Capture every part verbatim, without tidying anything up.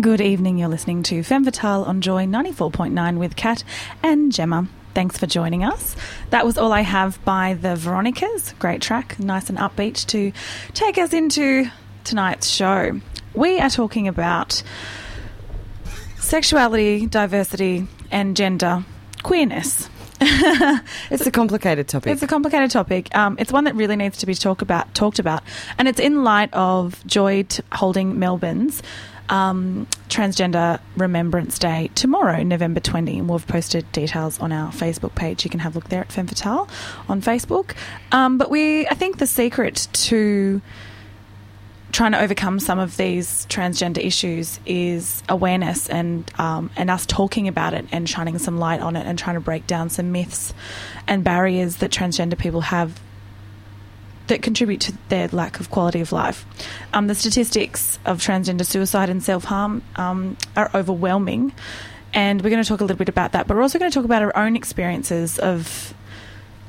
Good evening, you're listening to Femme Fatale on Joy ninety-four point nine with Kat and Gemma. Thanks for joining us. That was All I Have by the Veronicas. Great track, nice and upbeat to take us into tonight's show. We are talking about sexuality, diversity and gender, queerness. It's a complicated topic. It's a complicated topic. Um, it's one that really needs to be talk about, talked about. And it's in light of Joy t- holding Melbourne's Um, Transgender Remembrance Day tomorrow, November twentieth, and we've posted details on our Facebook page. You can have a look there at Femme Fatale on Facebook. Um, but we, I think the secret to trying to overcome some of these transgender issues is awareness and um, and us talking about it and shining some light on it and trying to break down some myths and barriers that transgender people have that contribute to their lack of quality of life. Um, the statistics of transgender suicide and self-harm um, are overwhelming, and we're going to talk a little bit about that, but we're also going to talk about our own experiences of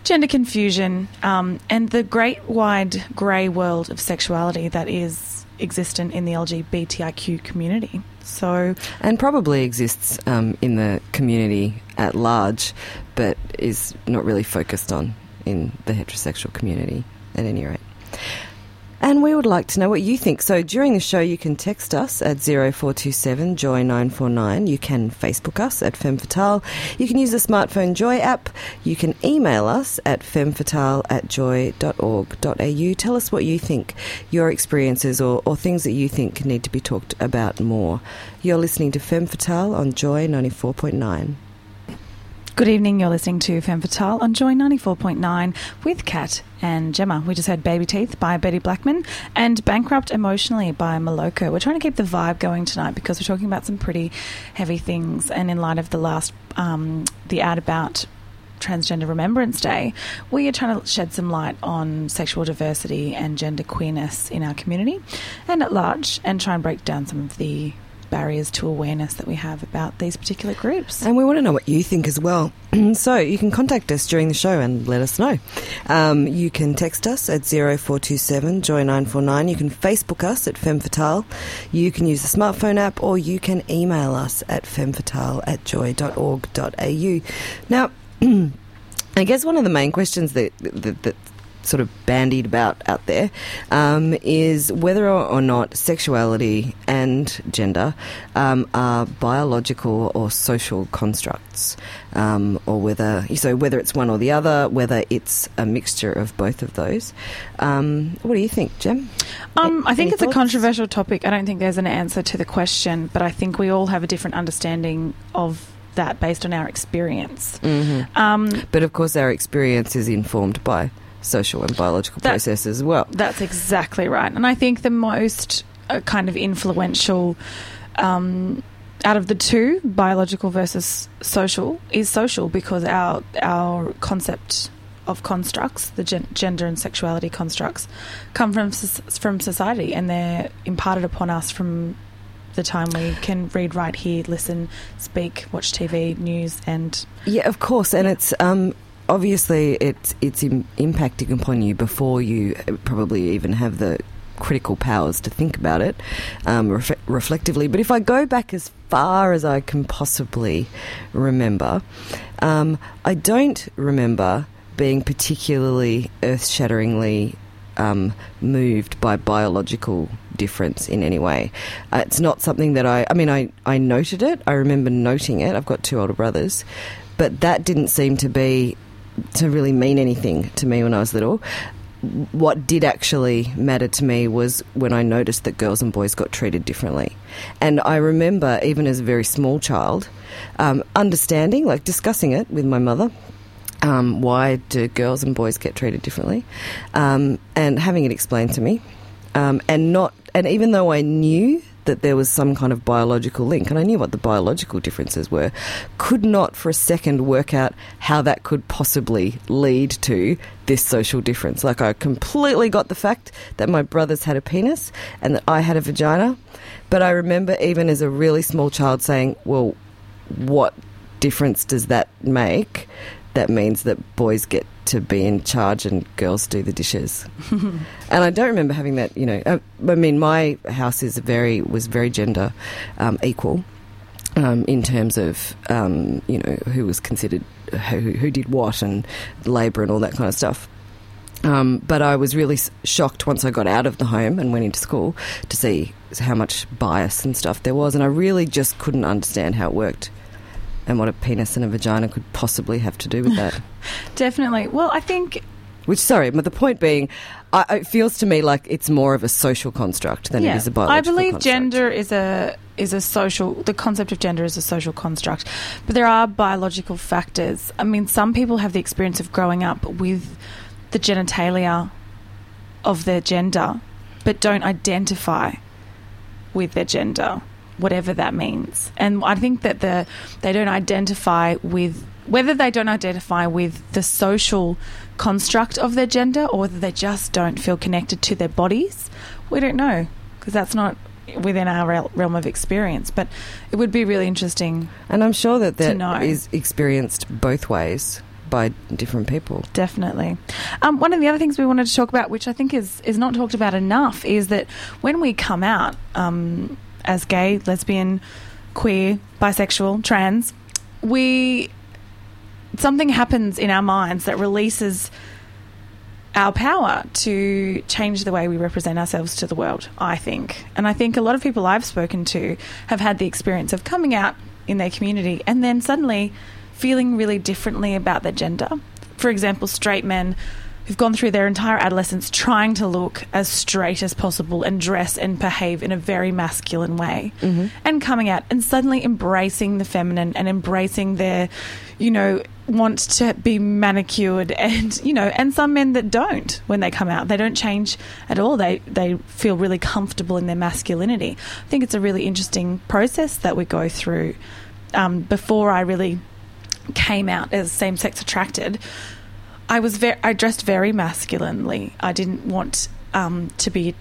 gender confusion um, and the great wide grey world of sexuality that is existent in the L G B T I Q community. So, and probably exists um, in the community at large, but is not really focused on in the heterosexual community. At any rate. And we would like to know what you think. So during the show, you can text us at zero four two seven Joy nine four nine. You can Facebook us at Femme Fatale. You can use the smartphone Joy app. You can email us at femmefatale at joy dot org dot a u. Tell us what you think, your experiences or, or things that you think need to be talked about more. You're listening to Femme Fatale on Joy ninety-four point nine. Good evening, you're listening to Femme Fatale on Joy ninety-four point nine with Kat and Gemma. We just heard Baby Teeth by Betty Blackman and Bankrupt Emotionally by Maloka. We're trying to keep the vibe going tonight because we're talking about some pretty heavy things, and in light of the last, um, the ad about Transgender Remembrance Day, we are trying to shed some light on sexual diversity and gender queerness in our community and at large, and try and break down some of the barriers to awareness that we have about these particular groups. And we want to know what you think as well. So you can contact us during the show and let us know. Um, you can text us at zero four two seven Joy nine four nine. You can Facebook us at Femme Fatale. You can use the smartphone app, or you can email us at femmefatale at joy dot org dot a u. Now, I guess one of the main questions that, that, that sort of bandied about out there um, is whether or not sexuality and gender um, are biological or social constructs, um, or whether so whether it's one or the other, whether it's a mixture of both of those. Um, what do you think, Gem? Um, I think it's thoughts? A controversial topic. I don't think there's an answer to the question, but I think we all have a different understanding of that based on our experience. Mm-hmm. Um, but of course, our experience is informed by social and biological that, processes as well. That's exactly right. And I think the most uh, kind of influential um, out of the two, biological versus social, is social, because our our concept of constructs, the gen- gender and sexuality constructs, come from from society, and they're imparted upon us from the time we can read, write, hear, listen, speak, watch T V, news, and yeah, of course. And yeah. it's um. Obviously, it's it's im- impacting upon you before you probably even have the critical powers to think about it um, ref- reflectively. But if I go back as far as I can possibly remember, um, I don't remember being particularly earth-shatteringly um, moved by biological difference in any way. Uh, it's not something that I... I mean, I, I noted it. I remember noting it. I've got two older brothers. But that didn't seem to be... to really mean anything to me when I was little. What did actually matter to me was when I noticed that girls and boys got treated differently. And I remember, even as a very small child, um, understanding, like discussing it with my mother, um, why do girls and boys get treated differently, um, and having it explained to me. Um, and not, and even though I knew that there was some kind of biological link, and I knew what the biological differences were. Could not for a second work out how that could possibly lead to this social difference. Like, I completely got the fact that my brothers had a penis and that I had a vagina, but I remember even as a really small child saying, well, what difference does that make? That means that boys get to be in charge and girls do the dishes. And I don't remember having that, you know, I, I mean, my house is very, was very gender um, equal um, in terms of, um, you know, who was considered, who, who did what and labour and all that kind of stuff. Um, but I was really shocked once I got out of the home and went into school to see how much bias and stuff there was. And I really just couldn't understand how it worked and what a penis and a vagina could possibly have to do with that. Definitely. Well, I think... Which, sorry, but the point being, I, it feels to me like it's more of a social construct than yeah. it is a biological construct. I believe construct. gender is a is a social... The concept of gender is a social construct. But there are biological factors. I mean, some people have the experience of growing up with the genitalia of their gender but don't identify with their gender, whatever that means. And I think that the they don't identify with whether they don't identify with the social construct of their gender or whether they just don't feel connected to their bodies, we don't know, because that's not within our realm of experience. But it would be really interesting, and I'm sure that that is experienced both ways by different people. Definitely. Um, one of the other things we wanted to talk about, which I think is, is not talked about enough, is that when we come out um, as gay, lesbian, queer, bisexual, trans, we something happens in our minds that releases our power to change the way we represent ourselves to the world, I think. And I think a lot of people I've spoken to have had the experience of coming out in their community and then suddenly feeling really differently about their gender. For example, straight men who've gone through their entire adolescence trying to look as straight as possible and dress and behave in a very masculine way, mm-hmm. and coming out and suddenly embracing the feminine and embracing their, you know, want to be manicured and, you know, and some men that don't when they come out. They don't change at all. They, they feel really comfortable in their masculinity. I think it's a really interesting process that we go through um, before I really... came out as same-sex attracted. I was very, I dressed very masculinely. I didn't want um, to be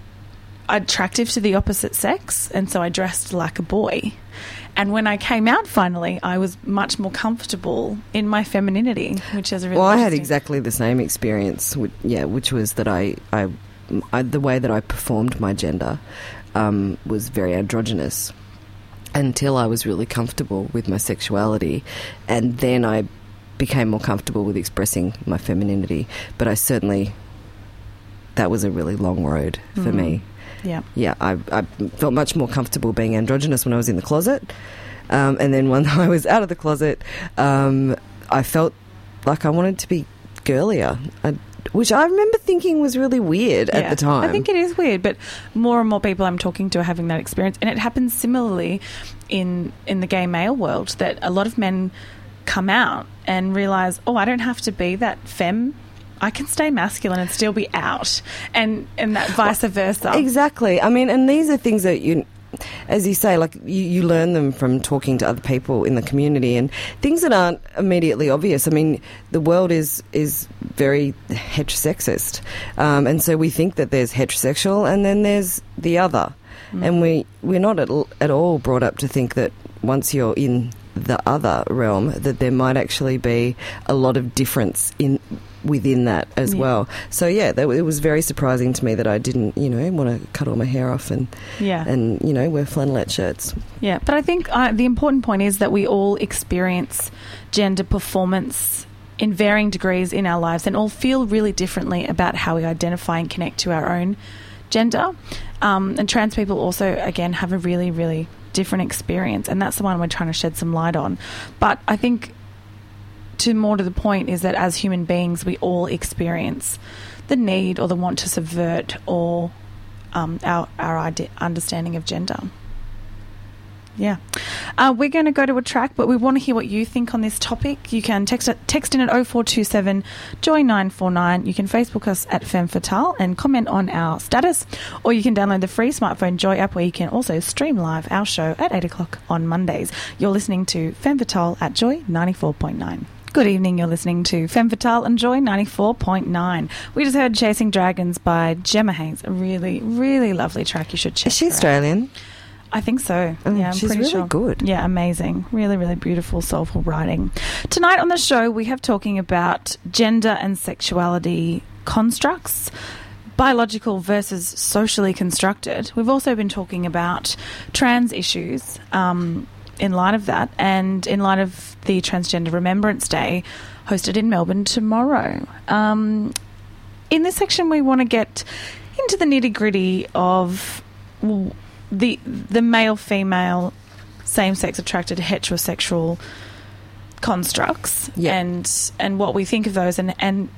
attractive to the opposite sex, and so I dressed like a boy. And when I came out finally, I was much more comfortable in my femininity, which is really well. I had exactly the same experience, which, yeah, which was that I, I, I, the way that I performed my gender um, was very androgynous. Until I was really comfortable with my sexuality, and then I became more comfortable with expressing my femininity. But I certainly, that was a really long road for mm. me. Yeah. Yeah, I, I felt much more comfortable being androgynous when I was in the closet. Um, and then when I was out of the closet, um, I felt like I wanted to be girlier. I Which I remember thinking was really weird yeah, at the time. I think it is weird, but more and more people I'm talking to are having that experience. And it happens similarly in in the gay male world, that a lot of men come out and realise, oh, I don't have to be that femme. I can stay masculine and still be out, and, and that vice versa. Exactly. I mean, and these are things that you... As you say, like you, you learn them from talking to other people in the community and things that aren't immediately obvious. I mean, the world is is very heterosexist, um, and so we think that there's heterosexual and then there's the other, mm. and we we're not at, at all brought up to think that once you're in the other realm, that there might actually be a lot of difference in within that as yeah. well. So yeah, that, it was very surprising to me that I didn't, you know, want to cut all my hair off and yeah. and you know, wear flannelette shirts. Yeah, but I think uh, the important point is that we all experience gender performance in varying degrees in our lives, and all feel really differently about how we identify and connect to our own gender. Um, and trans people also, again, have a really, really different experience, and that's the one we're trying to shed some light on. But I think to more to the point is that as human beings we all experience the need or the want to subvert or um, our, our ide- understanding of gender. Yeah. Uh, we're going to go to a track, but we want to hear what you think on this topic. You can text text in at oh four two seven Joy nine four nine. You can Facebook us at Femme Fatale and comment on our status, or you can download the free smartphone Joy app, where you can also stream live our show at eight o'clock on Mondays. You're listening to Femme Fatale at Joy ninety-four point nine. Good evening, you're listening to Femme Fatale and Joy ninety-four point nine. We just heard Chasing Dragons by Gemma Haynes, a really, really lovely track. You should check it out. Is she Australian? I think so. Mm, yeah, I'm she's pretty really sure. good. Yeah, amazing. Really, really beautiful, soulful writing. Tonight on the show, we have talking about gender and sexuality constructs, biological versus socially constructed. We've also been talking about trans issues um, in light of that, and in light of the Transgender Remembrance Day hosted in Melbourne tomorrow. Um, in this section, we want to get into the nitty-gritty of... Well, the the male-female, same-sex attracted heterosexual constructs, yep. and and what we think of those, and and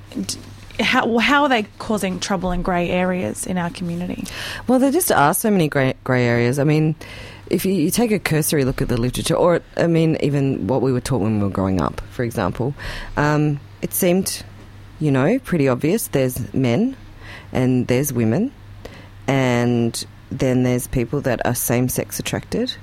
how how are they causing trouble and grey areas in our community? Well, there just are so many grey grey areas. I mean, if you, you take a cursory look at the literature, or I mean, even what we were taught when we were growing up, for example, um, it seemed, you know, pretty obvious. There's men, and there's women, and then there's people that are same-sex attracted,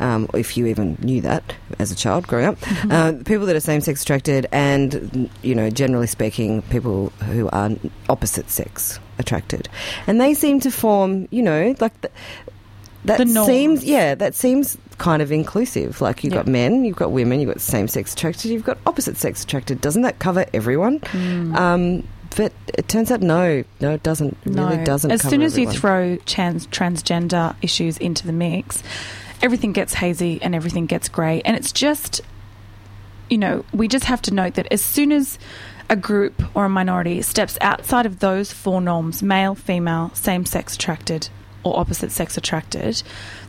um, if you even knew that as a child growing up. Mm-hmm. Uh, people that are same-sex attracted and, you know, generally speaking, people who are opposite sex attracted. And they seem to form, you know, like... The, that the norm. seems, yeah, that seems kind of inclusive. Like you've yeah. got men, you've got women, you've got same-sex attracted, you've got opposite-sex attracted. Doesn't that cover everyone? Mm. Um But it turns out, no, no, it doesn't. It no. really doesn't. As soon as everyone. you throw trans, transgender issues into the mix, everything gets hazy and everything gets grey. And it's just, you know, we just have to note that as soon as a group or a minority steps outside of those four norms, male, female, same-sex attracted or opposite-sex attracted,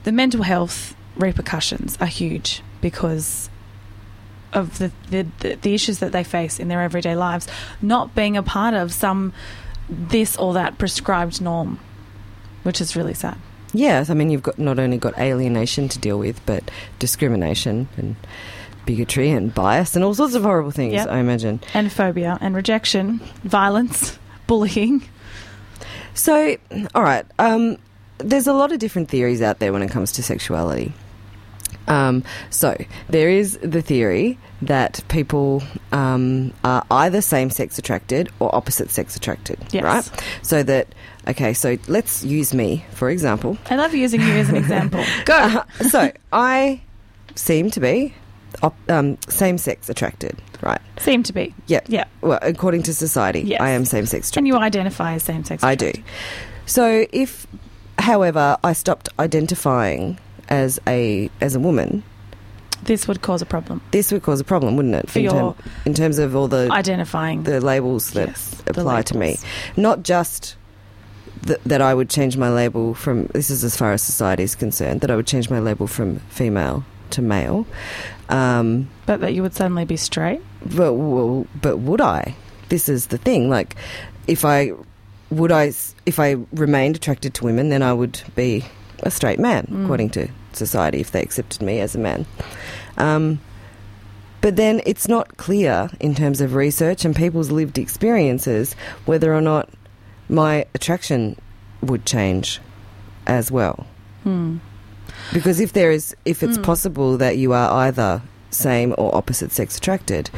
the mental health repercussions are huge because... of the, the the issues that they face in their everyday lives, not being a part of some this or that prescribed norm, which is really sad. Yes, I mean, you've got not only got alienation to deal with, but discrimination and bigotry and bias and all sorts of horrible things, yep. I imagine. And phobia and rejection, violence, bullying. So, all right, um, there's a lot of different theories out there when it comes to sexuality. Um, so there is the theory that people um, are either same-sex attracted or opposite-sex attracted, yes. right? So that, okay, so let's use me, for example. I love using you as an example. Go. Uh, so I seem to be op- um, same-sex attracted, right? Seem to be. Yeah. Yeah. Well, according to society, yes. I am same-sex attracted. And you identify as same-sex attracted. I do. So if, however, I stopped identifying as a as a woman, this would cause a problem. This would cause a problem, wouldn't it? For in, your term, in terms of all the identifying the labels that yes, apply labels. to me, not just th- that I would change my label from. This is as far as society is concerned. That I would change my label from female to male, um, but that you would suddenly be straight. But well, but would I? This is the thing. Like, if I would I if I remained attracted to women, then I would be a straight man, mm. according to society, if they accepted me as a man. Um, but then it's not clear in terms of research and people's lived experiences whether or not my attraction would change as well. Mm. Because if there is, if it's mm. possible that you are either same or opposite sex attracted,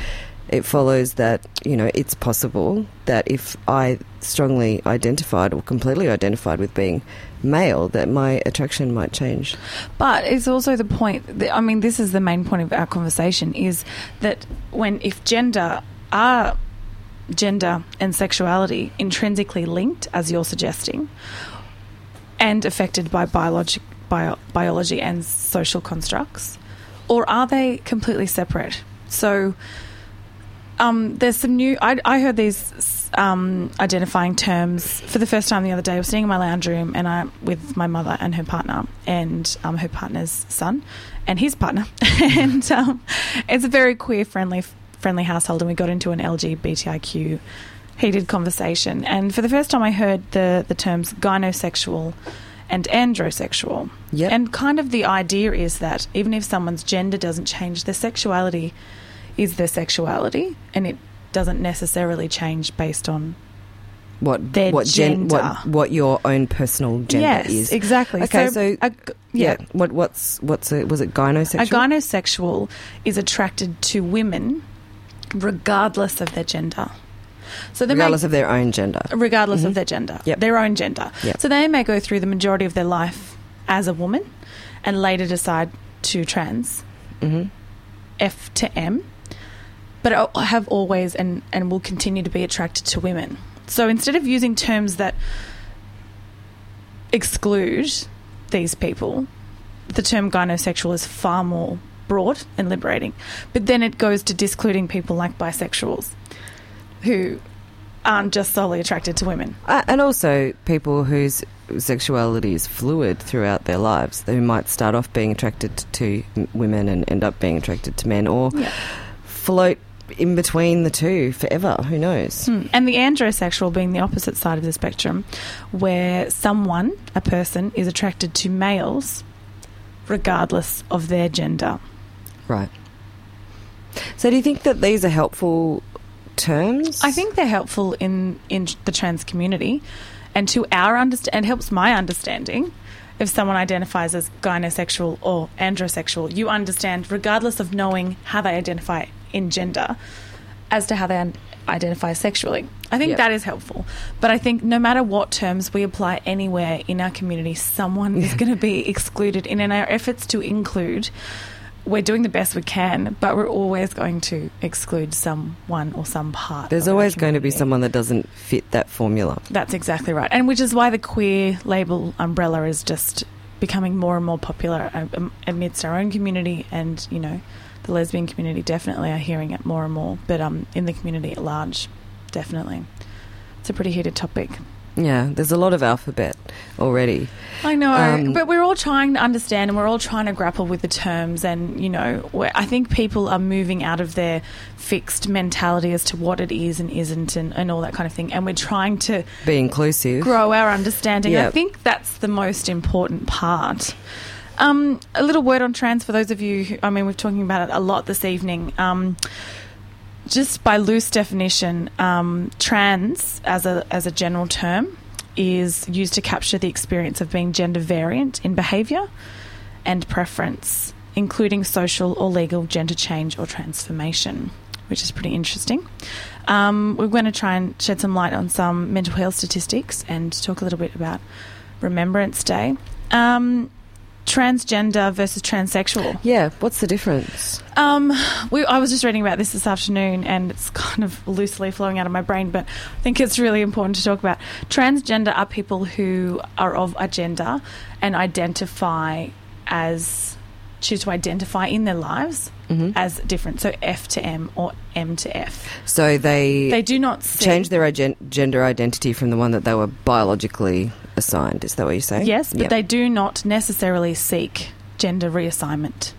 it follows that, you know, it's possible that if I strongly identified or completely identified with being male, that my attraction might change. But it's also the point, that, I mean, this is the main point of our conversation, is that when, if gender are gender and sexuality intrinsically linked, as you're suggesting, and affected by biologic, bio, biology and social constructs, or are they completely separate? So... Um, there's some new... I, I heard these um, identifying terms for the first time the other day. I was sitting in my lounge room and I with my mother and her partner and um, her partner's son and his partner. and um, it's a very queer-friendly friendly household, and we got into an L G B T I Q heated conversation. And for the first time I heard the, the terms gynosexual and androsexual. Yep. And kind of the idea is that even if someone's gender doesn't change, their sexuality is their sexuality, and it doesn't necessarily change based on what their what gender. Gen, what, what your own personal gender yes, is. Yes, exactly. Okay, so, so a, yeah. yeah. What what's what's a, was it gynosexual? A gynosexual is attracted to women regardless of their gender. So they regardless may, of their own gender. Regardless mm-hmm. of their gender. Yep. Their own gender. Yep. So they may go through the majority of their life as a woman and later decide to trans, mm-hmm. F to M, but have always and, and will continue to be attracted to women. So instead of using terms that exclude these people, the term gynosexual is far more broad and liberating. But then it goes to discluding people like bisexuals who aren't just solely attracted to women. Uh, and also people whose sexuality is fluid throughout their lives, who might start off being attracted to women and end up being attracted to men, or yeah. float in between the two forever, who knows. Mm. And the androsexual being the opposite side of the spectrum, where someone, a person, is attracted to males regardless of their gender. Right. So do you think that these are helpful terms? I think they're helpful in, in the trans community, and to our underst- and helps my understanding. If someone identifies as gynosexual or androsexual, you understand, regardless of knowing how they identify in gender, as to how they un- identify sexually. I think yep. that is helpful. But I think no matter what terms we apply anywhere in our community, someone yeah. is going to be excluded. And in our efforts to include, we're doing the best we can, but we're always going to exclude someone or some part. There's always going to be someone that doesn't fit that formula. That's exactly right. And which is why the queer label umbrella is just becoming more and more popular amidst our own community, and, you know, the lesbian community definitely are hearing it more and more, but um, in the community at large, definitely. It's a pretty heated topic. Yeah, there's a lot of alphabet already. I know, um, but we're all trying to understand, and we're all trying to grapple with the terms, and, you know, I think people are moving out of their fixed mentality as to what it is and isn't, and, and all that kind of thing, and we're trying to be inclusive, grow our understanding. Yep. I think that's the most important part. Um, a little word on trans for those of you who, I mean, we're talking about it a lot this evening. Um Just by loose definition, um, trans as a as a general term is used to capture the experience of being gender variant in behaviour and preference, including social or legal gender change or transformation, which is pretty interesting. Um, we're going to try and shed some light on some mental health statistics and talk a little bit about Remembrance Day. Um Transgender versus transsexual. Yeah, what's the difference? Um, we, I was just reading about this this afternoon, and it's kind of loosely flowing out of my brain, but I think it's really important to talk about. Transgender are people who are of a gender and identify as, choose to identify in their lives mm-hmm. as different, so F to M or M to F. So they they do not see, change their gender identity from the one that they were biologically assigned, is that what you're saying? Yes, but yep. they do not necessarily seek gender reassignment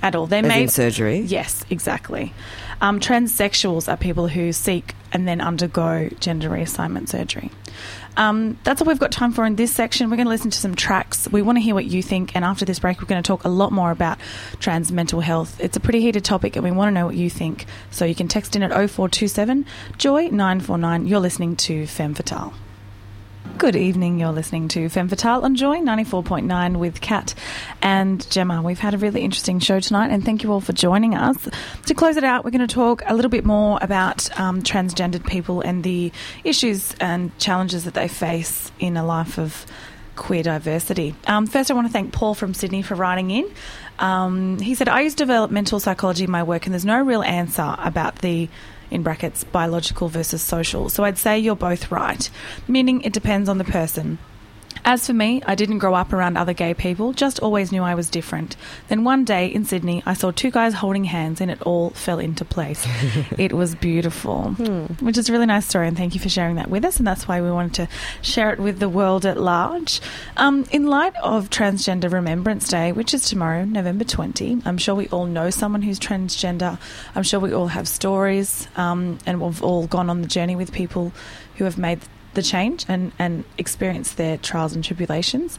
at all. They As may in surgery. Yes, exactly. Um, transsexuals are people who seek and then undergo gender reassignment surgery. Um, that's all we've got time for in this section. We're going to listen to some tracks. We want to hear what you think, and after this break we're going to talk a lot more about trans mental health. It's a pretty heated topic, and we want to know what you think. So you can text in at oh four two seven Joy nine four nine. You're listening to Femme Fatale. Good evening, you're listening to Femme Fatale on Joy ninety-four point nine with Kat and Gemma. We've had a really interesting show tonight, and thank you all for joining us. To close it out, we're going to talk a little bit more about um, transgendered people and the issues and challenges that they face in a life of queer diversity. Um, first, I want to thank Paul from Sydney for writing in. Um, he said, I use developmental psychology in my work, and there's no real answer about the in brackets, biological versus social. So I'd say you're both right, meaning it depends on the person. As for me, I didn't grow up around other gay people, just always knew I was different. Then one day in Sydney, I saw two guys holding hands and it all fell into place. It was beautiful, hmm. which is a really nice story, and thank you for sharing that with us, and that's why we wanted to share it with the world at large. Um, in light of Transgender Remembrance Day, which is tomorrow, November twentieth, I'm sure we all know someone who's transgender. I'm sure we all have stories um, and we've all gone on the journey with people who have made the change and, and experience their trials and tribulations.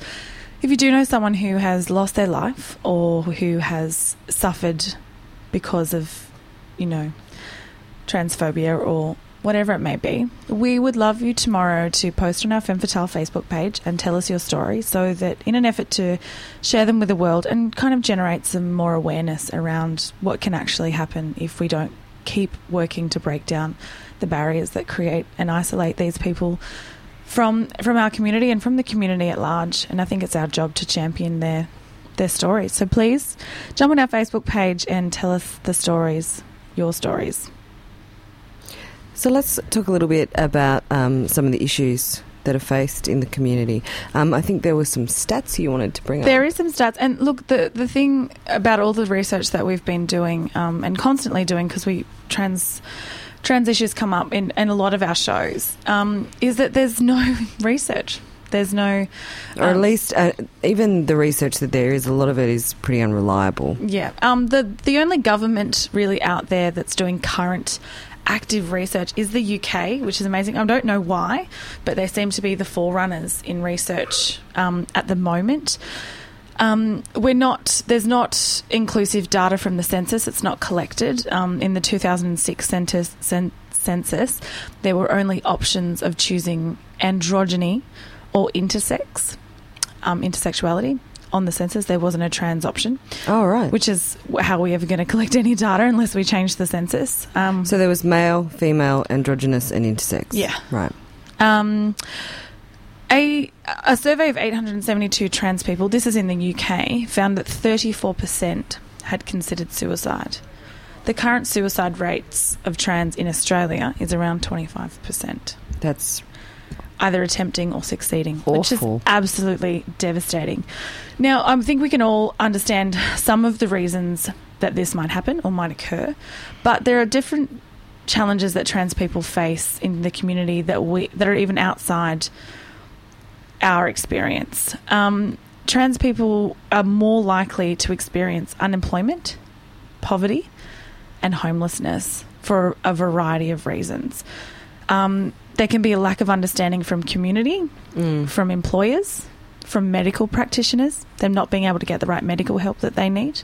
If you do know someone who has lost their life or who has suffered because of, you know, transphobia or whatever it may be, we would love you tomorrow to post on our Femme Fatale Facebook page and tell us your story, so that in an effort to share them with the world and kind of generate some more awareness around what can actually happen if we don't keep working to break down the barriers that create and isolate these people from from our community and from the community at large. And I think it's our job to champion their their stories. So please jump on our Facebook page and tell us the stories, your stories. So let's talk a little bit about um, some of the issues that are faced in the community. Um, I think there were some stats you wanted to bring up. There is some stats. And look, the, the thing about all the research that we've been doing um, and constantly doing, because we trans, trans issues come up in, in a lot of our shows, um, is that there's no research. There's no... Um, or at least uh, even the research that there is, a lot of it is pretty unreliable. Yeah. Um, the, the only government really out there that's doing current active research is the U K, which is amazing. I don't know why, but they seem to be the forerunners in research um, at the moment. Um, we're not, there's not inclusive data from the census. It's not collected. Um, in the two thousand six census, cen- census, there were only options of choosing androgyny or intersex, um, intersexuality. On the census, there wasn't a trans option. Oh, right. Which is how we're ever going to collect any data unless we change the census. Um, so there was male, female, androgynous and intersex. Yeah. Right. Um, a, a survey of eight hundred seventy-two trans people, this is in the U K, found that thirty-four percent had considered suicide. The current suicide rates of trans in Australia is around twenty-five percent. That's either attempting or succeeding, Awful. Which is absolutely devastating. Now, I think we can all understand some of the reasons that this might happen or might occur, but there are different challenges that trans people face in the community that we that are even outside our experience. Um, trans people are more likely to experience unemployment, poverty, and homelessness for a variety of reasons. Um, There can be a lack of understanding from community, mm. from employers, from medical practitioners, them not being able to get the right medical help that they need,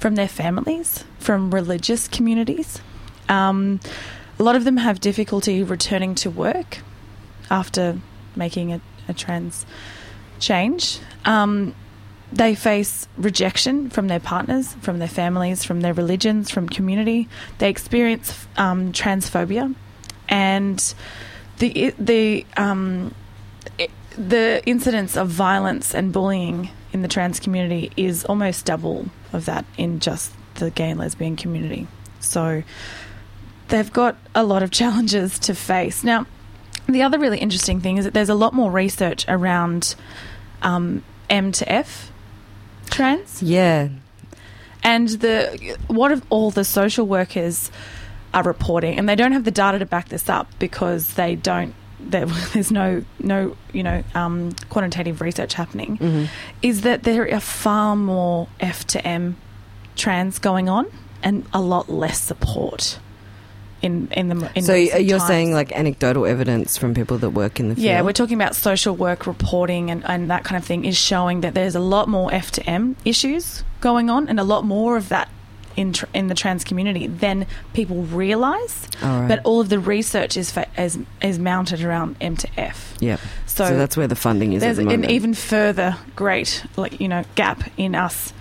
from their families, from religious communities. Um, a lot of them have difficulty returning to work after making a, a trans change. Um, they face rejection from their partners, from their families, from their religions, from community. They experience um, transphobia and... The the um, the incidence of violence and bullying in the trans community is almost double of that in just the gay and lesbian community. So they've got a lot of challenges to face. Now, the other really interesting thing is that there's a lot more research around um, M to F trans. Yeah. And the what of all the social workers are reporting, and they don't have the data to back this up because they don't. There's no, no, you know, um, quantitative research happening. Mm-hmm. Is that there are far more F to M trans going on, and a lot less support in in the. In so you're times. Saying like anecdotal evidence from people that work in the field? Yeah, we're talking about social work reporting and, and that kind of thing is showing that there's a lot more F to M issues going on, and a lot more of that. In, tr- in the trans community than people realise. All right. But all of the research is fa- is, is mounted around M to F. Yeah. So, so that's where the funding is there's at the moment. An even further great like you know gap in us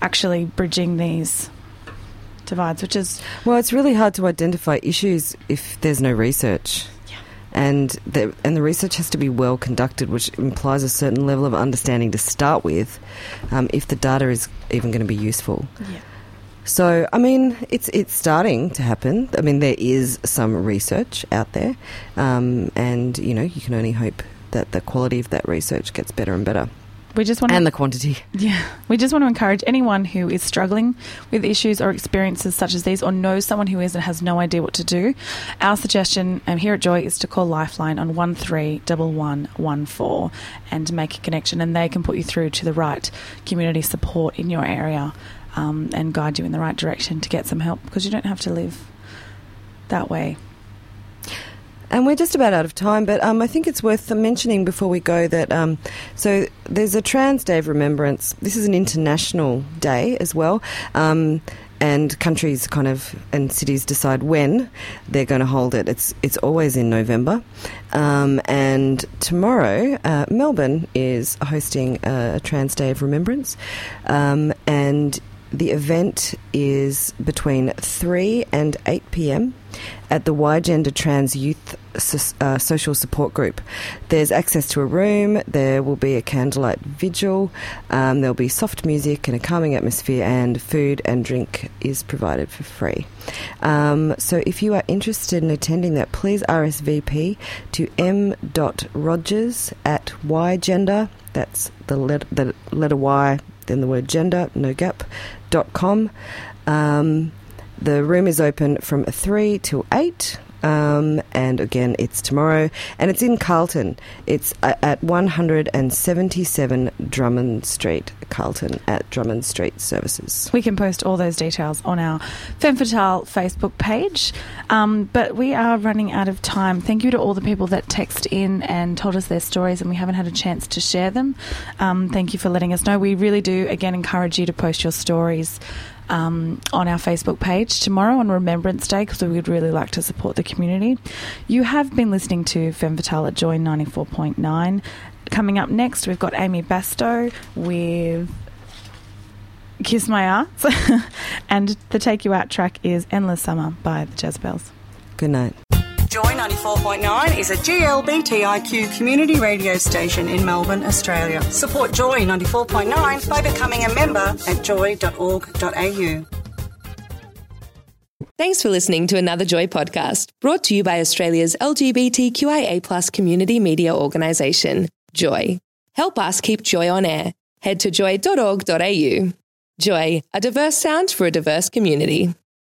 actually bridging these divides, which is... Well, it's really hard to identify issues if there's no research. Yeah. And the, and the research has to be well conducted, which implies a certain level of understanding to start with um, if the data is even going to be useful. Yeah. So, I mean, it's it's starting to happen. I mean, there is some research out there, um, and, you know, you can only hope that the quality of that research gets better and better. We just want to, and the quantity. Yeah. We just want to encourage anyone who is struggling with issues or experiences such as these, or knows someone who is and has no idea what to do. Our suggestion um, here at Joy is to call Lifeline on one three one one one four and make a connection, and they can put you through to the right community support in your area. Um, and guide you in the right direction to get some help, because you don't have to live that way. And we're just about out of time, but um, I think it's worth mentioning before we go that um, so there's a Trans Day of Remembrance. This is an international day as well, um, and countries kind of and cities decide when they're going to hold it. It's it's always in November, um, and tomorrow uh, Melbourne is hosting a Trans Day of Remembrance, um, and the event is between three and eight p.m. at the Y Gender Trans Youth so- uh, Social Support Group. There's access to a room, there will be a candlelight vigil, um, there'll be soft music and a calming atmosphere, and food and drink is provided for free. Um, so if you are interested in attending that, please R S V P to m.rogers at ygender, that's the, let- the letter Y, then the word gender, no gap, dot com. Um, the room is open from three till eight, um, and again, it's tomorrow, and it's in Carlton. It's at one seventy-seven Drummond Street, Carlton, at Drummond Street Services. We can post all those details on our Femme Fatale Facebook page, um, but we are running out of time. Thank you to all the people that text in and told us their stories, and we haven't had a chance to share them. Um, thank you for letting us know. We really do, again, encourage you to post your stories Um, on our Facebook page tomorrow on Remembrance Day, because we would really like to support the community. You have been listening to Femme Fatale at Joy ninety-four point nine. Coming up next, we've got Amy Bastow with Kiss My Arts, and the Take You Out track is Endless Summer by the Jazz Bells. Good night. Joy ninety-four point nine is a G L B T I Q community radio station in Melbourne, Australia. Support Joy ninety-four point nine by becoming a member at joy dot org dot a u. Thanks for listening to another Joy podcast, brought to you by Australia's L G B T Q I A plus community media organisation, Joy. Help us keep Joy on air. Head to joy dot org dot a u. Joy, a diverse sound for a diverse community.